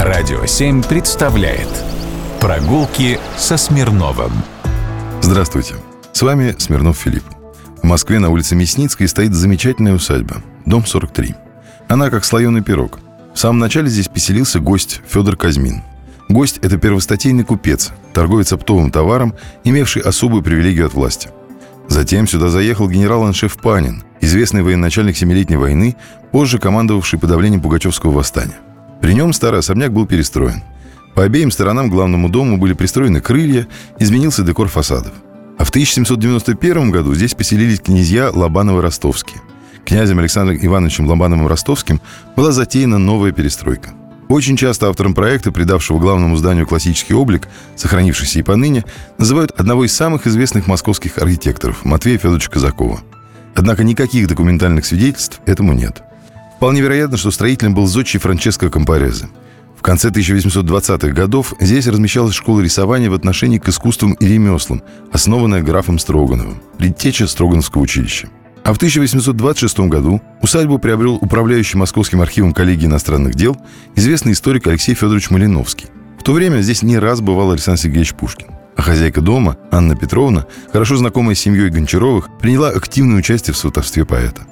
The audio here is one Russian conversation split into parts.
Радио 7 представляет «Прогулки со Смирновым». Здравствуйте, с вами Смирнов Филипп. В Москве на улице Мясницкой стоит замечательная усадьба, дом 43. Она как слоеный пирог. В самом начале здесь поселился гость Федор Казьмин. Гость – это первостатейный купец, торговец оптовым товаром, имевший особую привилегию от власти. Затем сюда заехал генерал-аншеф Панин, известный военачальник Семилетней войны, позже командовавший подавлением Пугачевского восстания. При нем старый особняк был перестроен. По обеим сторонам к главному дому были пристроены крылья, изменился декор фасадов. А в 1791 году здесь поселились князья Лобановы-Ростовские. Князем Александром Ивановичем Лобановым-Ростовским была затеяна новая перестройка. Очень часто автором проекта, придавшего главному зданию классический облик, сохранившийся и поныне, называют одного из самых известных московских архитекторов – Матвея Федоровича Казакова. Однако никаких документальных свидетельств этому нет. Вполне вероятно, что строителем был зодчий Франческо Компорезе. В конце 1820-х годов здесь размещалась школа рисования в отношении к искусствам и ремеслам, основанная графом Строгановым, предтеча Строгановского училища. А в 1826 году усадьбу приобрел управляющий Московским архивом коллегии иностранных дел известный историк Алексей Федорович Малиновский. В то время здесь не раз бывал Александр Сергеевич Пушкин. А хозяйка дома, Анна Петровна, хорошо знакомая с семьей Гончаровых, приняла активное участие в сватовстве поэта.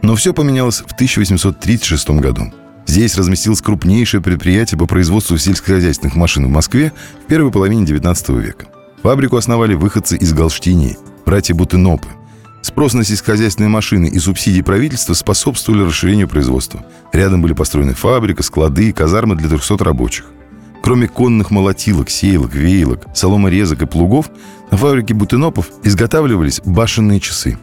Но все поменялось в 1836 году. Здесь разместилось крупнейшее предприятие по производству сельскохозяйственных машин в Москве в первой половине XIX века. Фабрику основали выходцы из Галштинии, братья Бутенопы. Спрос на сельскохозяйственные машины и субсидии правительства способствовали расширению производства. Рядом были построены фабрика, склады, казармы для 300 рабочих. Кроме конных молотилок, сеялок, веялок, соломорезок и плугов, на фабрике Бутенопов изготавливались башенные часы.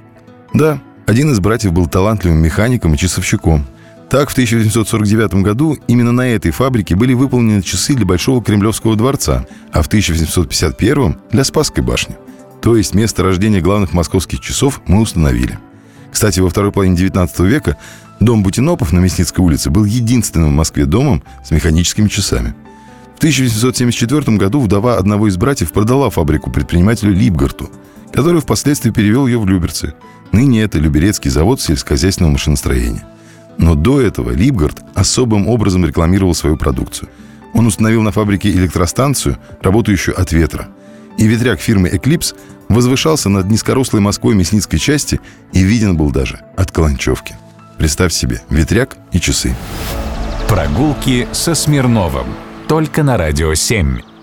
Да, один из братьев был талантливым механиком и часовщиком. Так, в 1849 году именно на этой фабрике были выполнены часы для Большого Кремлевского дворца, а в 1851 для Спасской башни. То есть место рождения главных московских часов мы установили. Кстати, во второй половине XIX века дом Бутенопов на Мясницкой улице был единственным в Москве домом с механическими часами. В 1874 году вдова одного из братьев продала фабрику предпринимателю Либгарту, который впоследствии перевел ее в Люберцы. Ныне это Люберецкий завод сельскохозяйственного машиностроения. Но до этого Либгарт особым образом рекламировал свою продукцию. Он установил на фабрике электростанцию, работающую от ветра. И ветряк фирмы «Эклипс» возвышался над низкорослой Москвой Мясницкой части и виден был даже от Каланчевки. Представь себе ветряк и часы. Прогулки со Смирновым. Только на Радио 7.